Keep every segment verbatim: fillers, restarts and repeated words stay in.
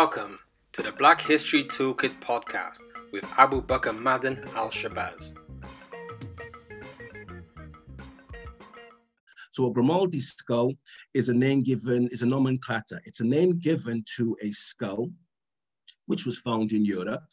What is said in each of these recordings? Welcome to the Black History Toolkit podcast with Abu Bakr Madden Al-Shabazz. So a Grimaldi skull is a name given, is a nomenclator. It's a name given to a skull which was found in Europe.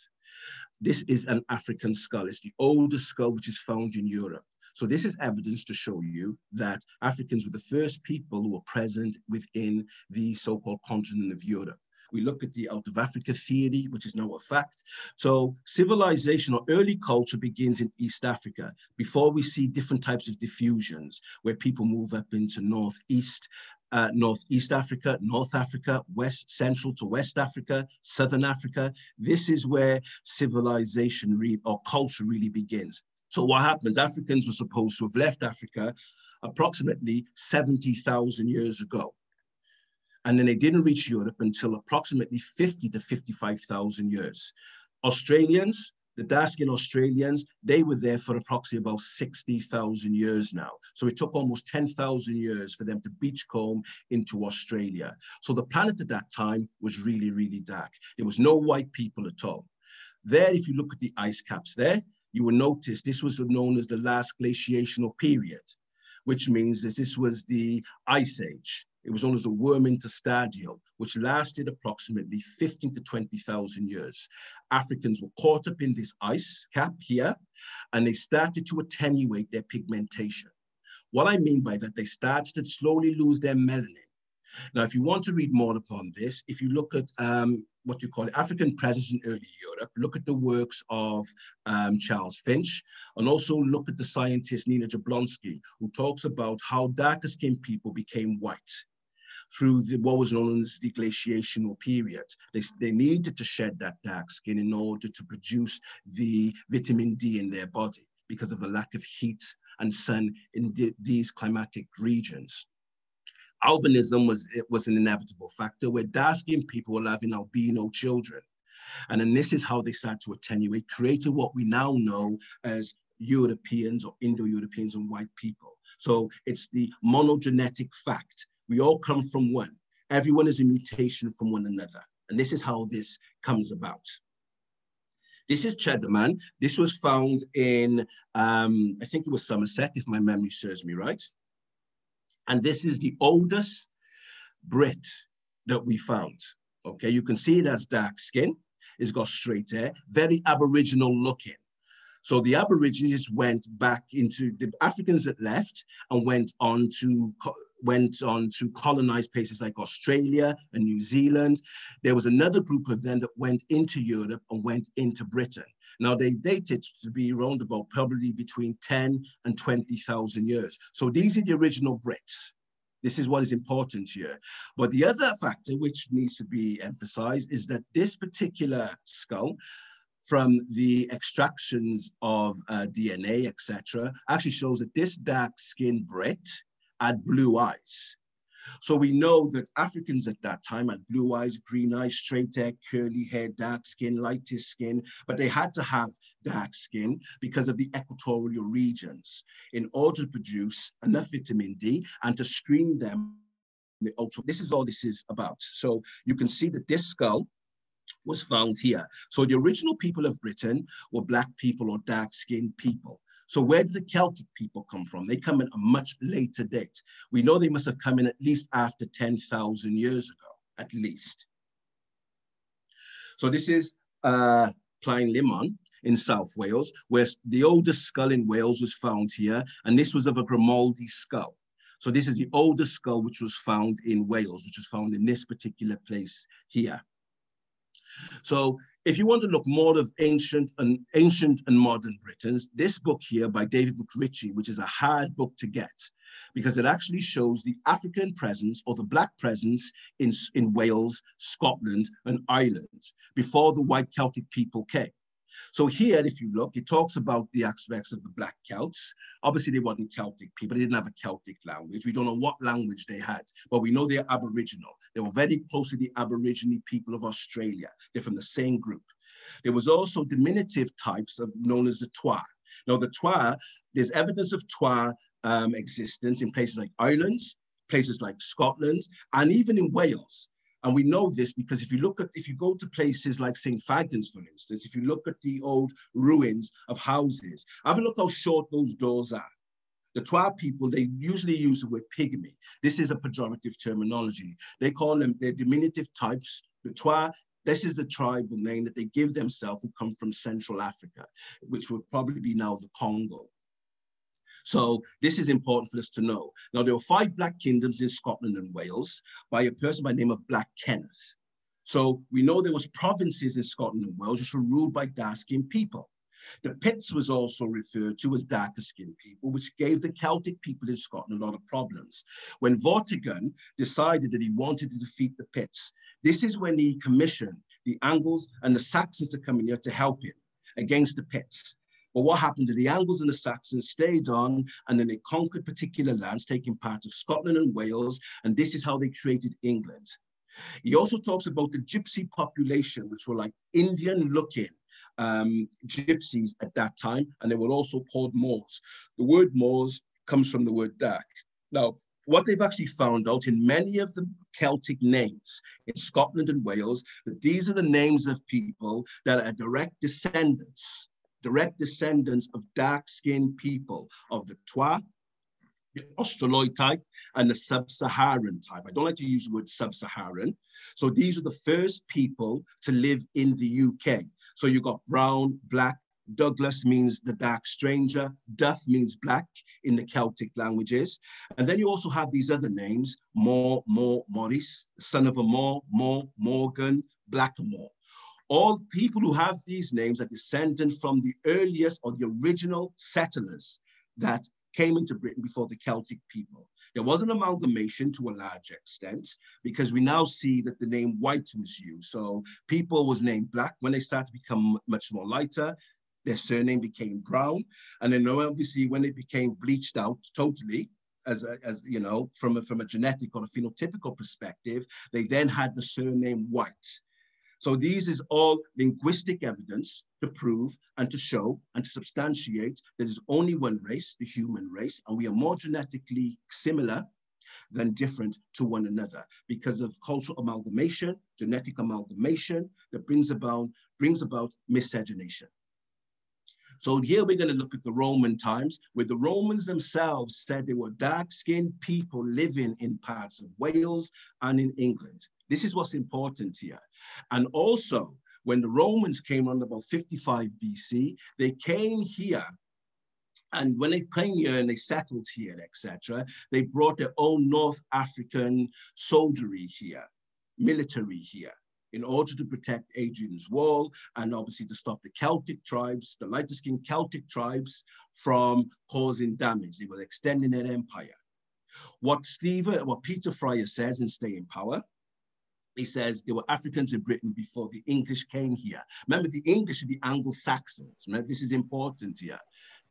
This is an African skull. It's the oldest skull which is found in Europe. So this is evidence to show you that Africans were the first people who were present within the so-called continent of Europe. We look at the out of Africa theory, which is now a fact. So civilization or early culture begins in East Africa before we see different types of diffusions where people move up into Northeast, uh, Northeast Africa, North Africa, West Central to West Africa, Southern Africa. This is where civilization re- or culture really begins. So what happens? Africans were supposed to have left Africa approximately seventy thousand years ago. And then they didn't reach Europe until approximately fifty to fifty-five thousand years. Australians, the dark-skinned Australians, they were there for approximately about sixty thousand years now. So it took almost ten thousand years for them to beachcomb into Australia. So the planet at that time was really, really dark. There was no white people at all. There, if you look at the ice caps there, you will notice this was known as the last glaciational period, which means that this was the Ice Age. It was known as the Worm Interstadial, which lasted approximately fifteen to twenty thousand years. Africans were caught up in this ice cap here, and they started to attenuate their pigmentation. What I mean by that, they started to slowly lose their melanin. Now, if you want to read more upon this, if you look at um, what you call African presence in early Europe, look at the works of um, Charles Finch, and also look at the scientist Nina Jablonski, who talks about how darker skinned people became white through the, what was known as the glaciational period. They, they needed to shed that dark skin in order to produce the vitamin D in their body because of the lack of heat and sun in the, these climatic regions. Albinism was, it was an inevitable factor where dark-skinned people were having albino children. And then this is how they started to attenuate, creating what we now know as Europeans or Indo-Europeans and white people. So it's the monogenetic fact. We all come from one. Everyone is a mutation from one another. And this is how this comes about. This is Cheddar Man. This was found in, um, I think it was Somerset, if my memory serves me right. And this is the oldest Brit that we found, okay? You can see it has dark skin. It's got straight hair, very Aboriginal looking. So the Aborigines went back into, the Africans that left and went on to, went on to colonize places like Australia and New Zealand. There was another group of them that went into Europe and went into Britain. Now they dated to be around about probably between ten and twenty thousand years. So these are the original Brits. This is what is important here. But the other factor which needs to be emphasized is that this particular skull from the extractions of uh, D N A, et cetera, actually shows that this dark-skinned Brit had blue eyes. So we know that Africans at that time had blue eyes, green eyes, straight hair, curly hair, dark skin, lightest skin, but they had to have dark skin because of the equatorial regions in order to produce enough vitamin D and to screen them. This is all this is about. So you can see that this skull was found here. So the original people of Britain were black people or dark-skinned people. So where did the Celtic people come from? They come in a much later date. We know they must have come in at least after ten thousand years ago, at least. So this is uh, Plynlimon in South Wales, where the oldest skull in Wales was found here, and this was of a Grimaldi skull. So this is the oldest skull which was found in Wales, which was found in this particular place here. So if you want to look more of ancient and ancient and modern Britons, this book here by David McRitchie, which is a hard book to get, because it actually shows the African presence or the black presence in, in Wales, Scotland, and Ireland before the white Celtic people came. So here, if you look, it talks about the aspects of the black Celts. Obviously, they weren't Celtic people. They didn't have a Celtic language. We don't know what language they had, but we know they're Aboriginal. They were very close to the Aborigine people of Australia. They're from the same group. There was also diminutive types of, known as the Twa. Now, the Twa, there's evidence of Twa um, existence in places like Ireland, places like Scotland, and even in Wales. And we know this because if you look at, if you go to places like Saint Fagans, for instance, if you look at the old ruins of houses, have a look how short those doors are. The Twa people, they usually use the word pygmy. This is a pejorative terminology. They call them, they're diminutive types. The Twa, this is the tribal name that they give themselves who come from Central Africa, which would probably be now the Congo. So this is important for us to know. Now, there were five Black kingdoms in Scotland and Wales by a person by the name of Black Kenneth. So we know there was provinces in Scotland and Wales which were ruled by dark-skinned people. The Picts was also referred to as darker-skinned people, which gave the Celtic people in Scotland a lot of problems. When Vortigern decided that he wanted to defeat the Picts, this is when he commissioned the Angles and the Saxons to come in here to help him against the Picts. But what happened to the Angles and the Saxons stayed on, and then they conquered particular lands, taking part of Scotland and Wales, and this is how they created England. He also talks about the gypsy population, which were like Indian-looking um, gypsies at that time, and they were also called Moors. The word Moors comes from the word dark. Now, what they've actually found out in many of the Celtic names in Scotland and Wales, that these are the names of people that are direct descendants direct descendants of dark-skinned people of the Twa, the Australoid type, and the sub-Saharan type. I don't like to use the word sub-Saharan. So these are the first people to live in the U K. So you got brown, black, Douglas means the dark stranger, Duff means black in the Celtic languages. And then you also have these other names, Mor, Mor, Maurice, son of a Mor, Mor, Morgan, Blackamoor. All people who have these names are descended from the earliest or the original settlers that came into Britain before the Celtic people. There was an amalgamation to a large extent because we now see that the name white was used. So people was named black. When they started to become much more lighter, their surname became brown. And then obviously when it became bleached out totally, As, a, as you know, from a, from a genetic or a phenotypical perspective, they then had the surname white. So these is all linguistic evidence to prove and to show and to substantiate there is only one race, the human race, and we are more genetically similar than different to one another because of cultural amalgamation, genetic amalgamation that brings about, brings about miscegenation. So here we're going to look at the Roman times, where the Romans themselves said they were dark-skinned people living in parts of Wales and in England. This is what's important here. And also, when the Romans came around about fifty-five B C, they came here, and when they came here and they settled here, et cetera, they brought their own North African soldiery here, military here, in order to protect Hadrian's Wall and obviously to stop the Celtic tribes, the lighter skinned Celtic tribes from causing damage. They were extending their empire. What Stephen, what Peter Fryer says in Stay in Power, he says there were Africans in Britain before the English came here. Remember, the English are the Anglo-Saxons. This is important here.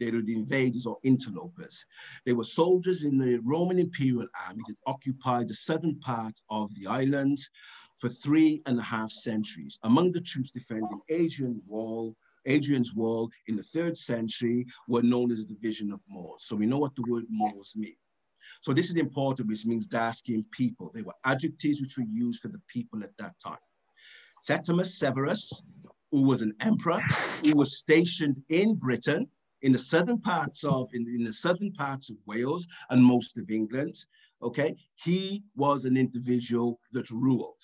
They were the invaders or interlopers. They were soldiers in the Roman Imperial Army that occupied the southern part of the island for three and a half centuries. Among the troops defending Hadrian's Wall, Hadrian's Wall in the third century were known as the Division of Moors. So we know what the word Moors mean. So this is important, which means dark-skinned people. They were adjectives which were used for the people at that time. Septimus Severus, who was an emperor, who was stationed in Britain, in the southern parts of, in, in the southern parts of Wales and most of England, okay? He was an individual that ruled.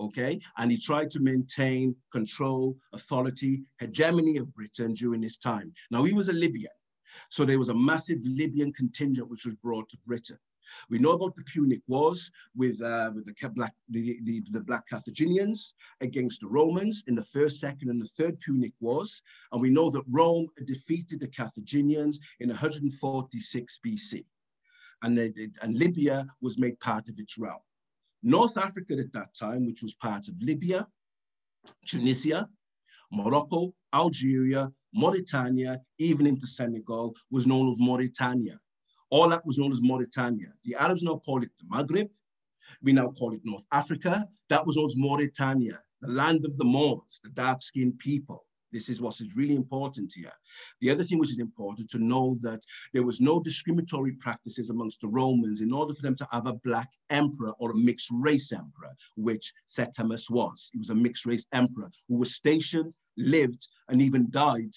Okay, and he tried to maintain control, authority, hegemony of Britain during his time. Now, he was a Libyan, so there was a massive Libyan contingent which was brought to Britain. We know about the Punic Wars with, uh, with the, Black, the, the, the Black Carthaginians against the Romans in the first, second, and the third Punic Wars, and we know that Rome defeated the Carthaginians in one forty-six B C, and, they did, and Libya was made part of its realm. North Africa at that time, which was part of Libya, Tunisia, Morocco, Algeria, Mauritania, even into Senegal, was known as Mauritania. All that was known as Mauritania. The Arabs now call it the Maghreb. We now call it North Africa. That was known as Mauritania, the land of the Moors, the dark-skinned people. This is what is really important here. The other thing which is important to know that there was no discriminatory practices amongst the Romans in order for them to have a black emperor or a mixed race emperor, which Septimus was. He was a mixed race emperor who was stationed, lived, and even died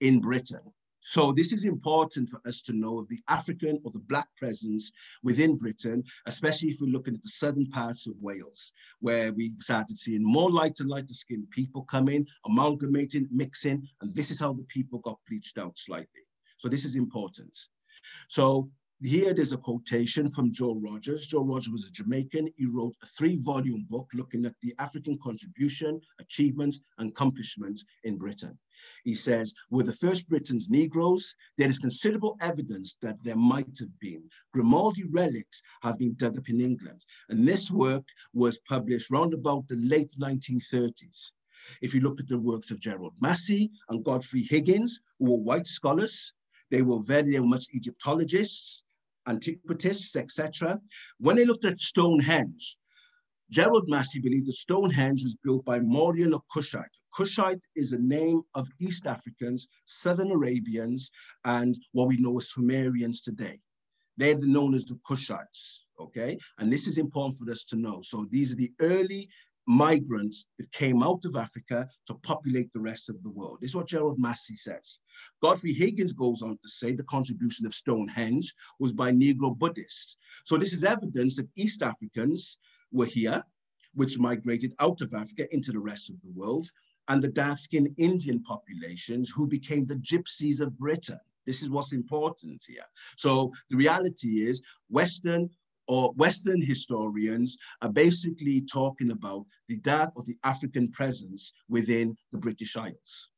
in Britain. So this is important for us to know of the African or the black presence within Britain, especially if we're looking at the southern parts of Wales, where we started seeing more lighter, lighter skinned people come in, amalgamating, mixing, and this is how the people got bleached out slightly. So this is important. So here there's a quotation from Joel Rogers. Joel Rogers was a Jamaican. He wrote a three volume book looking at the African contribution, achievements, and accomplishments in Britain. He says, "Were the first Britons Negroes? There is considerable evidence that there might have been. Grimaldi relics have been dug up in England." And this work was published round about the late nineteen thirties. If you look at the works of Gerald Massey and Godfrey Higgins, who were white scholars, they were very they were much Egyptologists, antiquities, et cetera. When they looked at Stonehenge, Gerald Massey believed that Stonehenge was built by Mauryan or Cushite. Cushite is a name of East Africans, Southern Arabians, and what we know as Sumerians today. They're known as the Cushites, okay? And this is important for us to know. So these are the early migrants that came out of Africa to populate the rest of the world. This is what Gerald Massey says. Godfrey Higgins goes on to say the contribution of Stonehenge was by Negro Buddhists. So this is evidence that East Africans were here, which migrated out of Africa into the rest of the world, and the dark-skinned Indian populations who became the gypsies of Britain. This is what's important here. So the reality is Western or Western historians are basically talking about the dark or the African presence within the British Isles.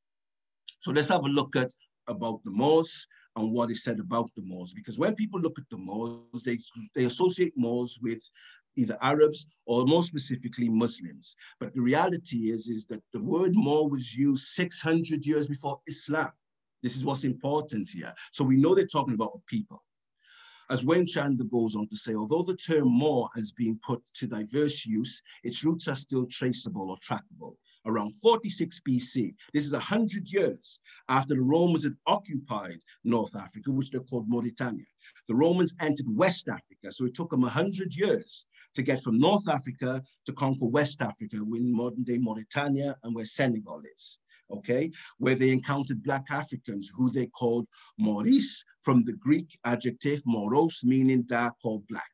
So let's have a look at about the Moors and what is said about the Moors, because when people look at the Moors, they, they associate Moors with either Arabs or more specifically Muslims. But the reality is, is that the word Moor was used six hundred years before Islam. This is what's important here. So we know they're talking about a people. As Wayne Chander goes on to say, although the term Moor has been put to diverse use, its roots are still traceable or trackable. Around forty-six B C, this is one hundred years after the Romans had occupied North Africa, which they called Mauritania. The Romans entered West Africa, so it took them one hundred years to get from North Africa to conquer West Africa, when modern-day Mauritania and where Senegal is. Okay, where they encountered Black Africans who they called Moris, from the Greek adjective moros, meaning dark or black.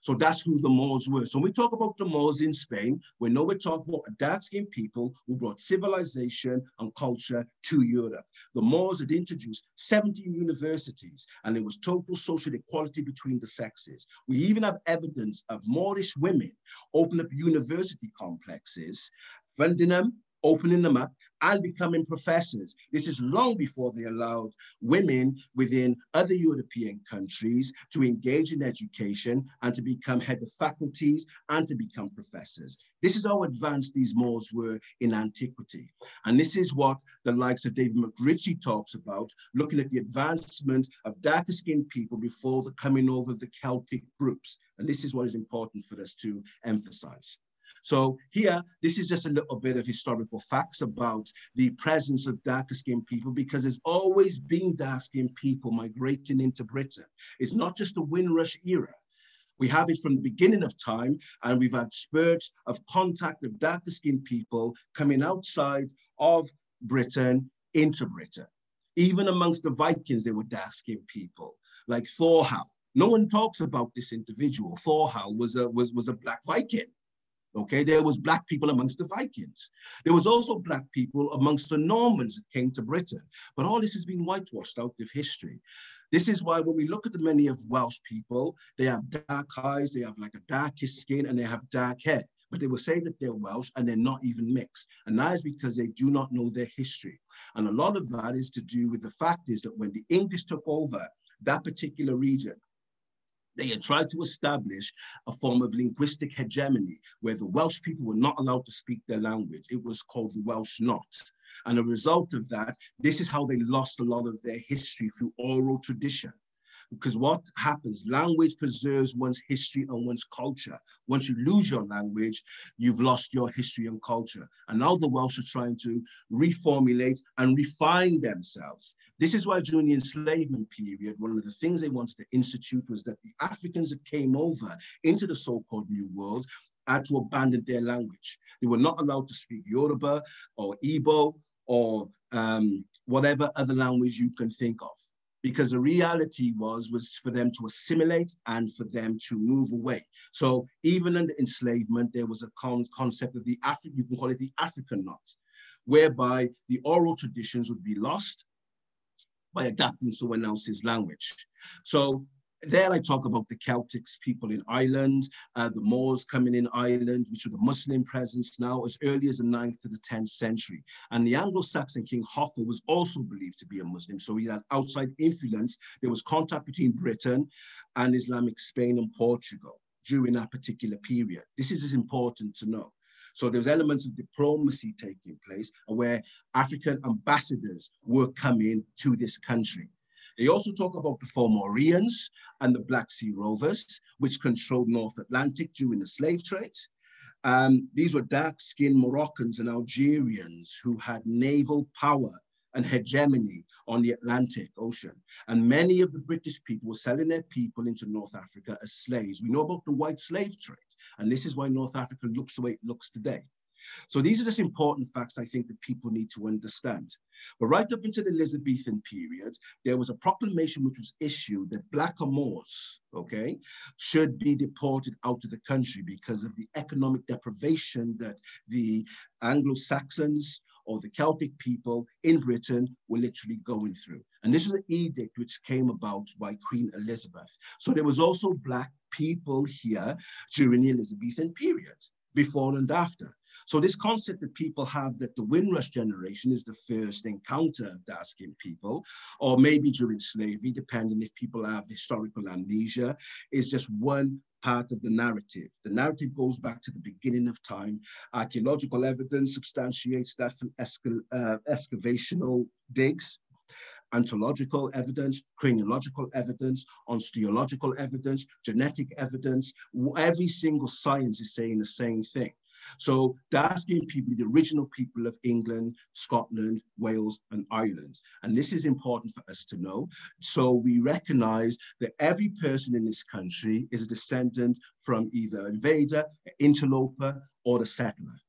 So that's who the Moors were. So when we talk about the Moors in Spain, we know we're talking about a dark-skinned people who brought civilization and culture to Europe. The Moors had introduced seventeen universities, and there was total social equality between the sexes. We even have evidence of Moorish women opening up university complexes, funding them, opening them up, and becoming professors. This is long before they allowed women within other European countries to engage in education and to become head of faculties and to become professors. This is how advanced these Moors were in antiquity. And this is what the likes of David McRitchie talks about, looking at the advancement of darker skinned people before the coming over of the Celtic groups. And this is what is important for us to emphasize. So here, this is just a little bit of historical facts about the presence of darker skinned people, because there's always been dark skinned people migrating into Britain. It's not just the Windrush era. We have it from the beginning of time, and we've had spurts of contact of darker skinned people coming outside of Britain into Britain. Even amongst the Vikings, there were dark skinned people like Thorhall. No one talks about this individual. Thorhall was a, was, was a black Viking. Okay, there was black people amongst the Vikings. There was also black people amongst the Normans that came to Britain. But all this has been whitewashed out of history. This is why when we look at the many of Welsh people, they have dark eyes, they have like a darkish skin, and they have dark hair. But they will say that they're Welsh and they're not even mixed. And that is because they do not know their history. And a lot of that is to do with the fact is that when the English took over that particular region, they had tried to establish a form of linguistic hegemony where the Welsh people were not allowed to speak their language. It was called the Welsh Not. And a result of that, this is how they lost a lot of their history through oral tradition. Because what happens, language preserves one's history and one's culture. Once you lose your language, you've lost your history and culture. And now the Welsh are trying to reformulate and refine themselves. This is why during the enslavement period, one of the things they wanted to institute was that the Africans that came over into the so-called New World had to abandon their language. They were not allowed to speak Yoruba or Igbo or um, whatever other language you can think of, because the reality was, was for them to assimilate and for them to move away. So even under enslavement, there was a con concept of the Afri you can call it the African knot, whereby the oral traditions would be lost by adapting someone else's language. So there I talk about the Celtics people in Ireland, uh, the Moors coming in Ireland, which were the Muslim presence now as early as the ninth to the tenth century. And the Anglo-Saxon king Hoffa was also believed to be a Muslim. So he had outside influence. There was contact between Britain and Islamic Spain and Portugal during that particular period. This is important to know. So there's elements of diplomacy taking place where African ambassadors were coming to this country. They also talk about the Fomorians and the Black Sea Rovers, which controlled North Atlantic during the slave trade. Um, these were dark-skinned Moroccans and Algerians who had naval power and hegemony on the Atlantic Ocean. And many of the British people were selling their people into North Africa as slaves. We know about the white slave trade, and this is why North Africa looks the way it looks today. So these are just important facts I think that people need to understand. But right up into the Elizabethan period, there was a proclamation which was issued that Black and Moors, okay, should be deported out of the country because of the economic deprivation that the Anglo-Saxons or the Celtic people in Britain were literally going through. And this was an edict which came about by Queen Elizabeth. So there was also Black people here during the Elizabethan period, before and after. So this concept that people have that the Windrush generation is the first encounter of dark-skinned people, or maybe during slavery, depending if people have historical amnesia, is just one part of the narrative. The narrative goes back to the beginning of time. Archaeological evidence substantiates that from esca uh, excavational digs, ontological evidence, craniological evidence, osteological evidence, genetic evidence. Every single science is saying the same thing. So dark-skinned people, the original people of England, Scotland, Wales, and Ireland. And this is important for us to know. So we recognize that every person in this country is a descendant from either an invader, an interloper, or the settler.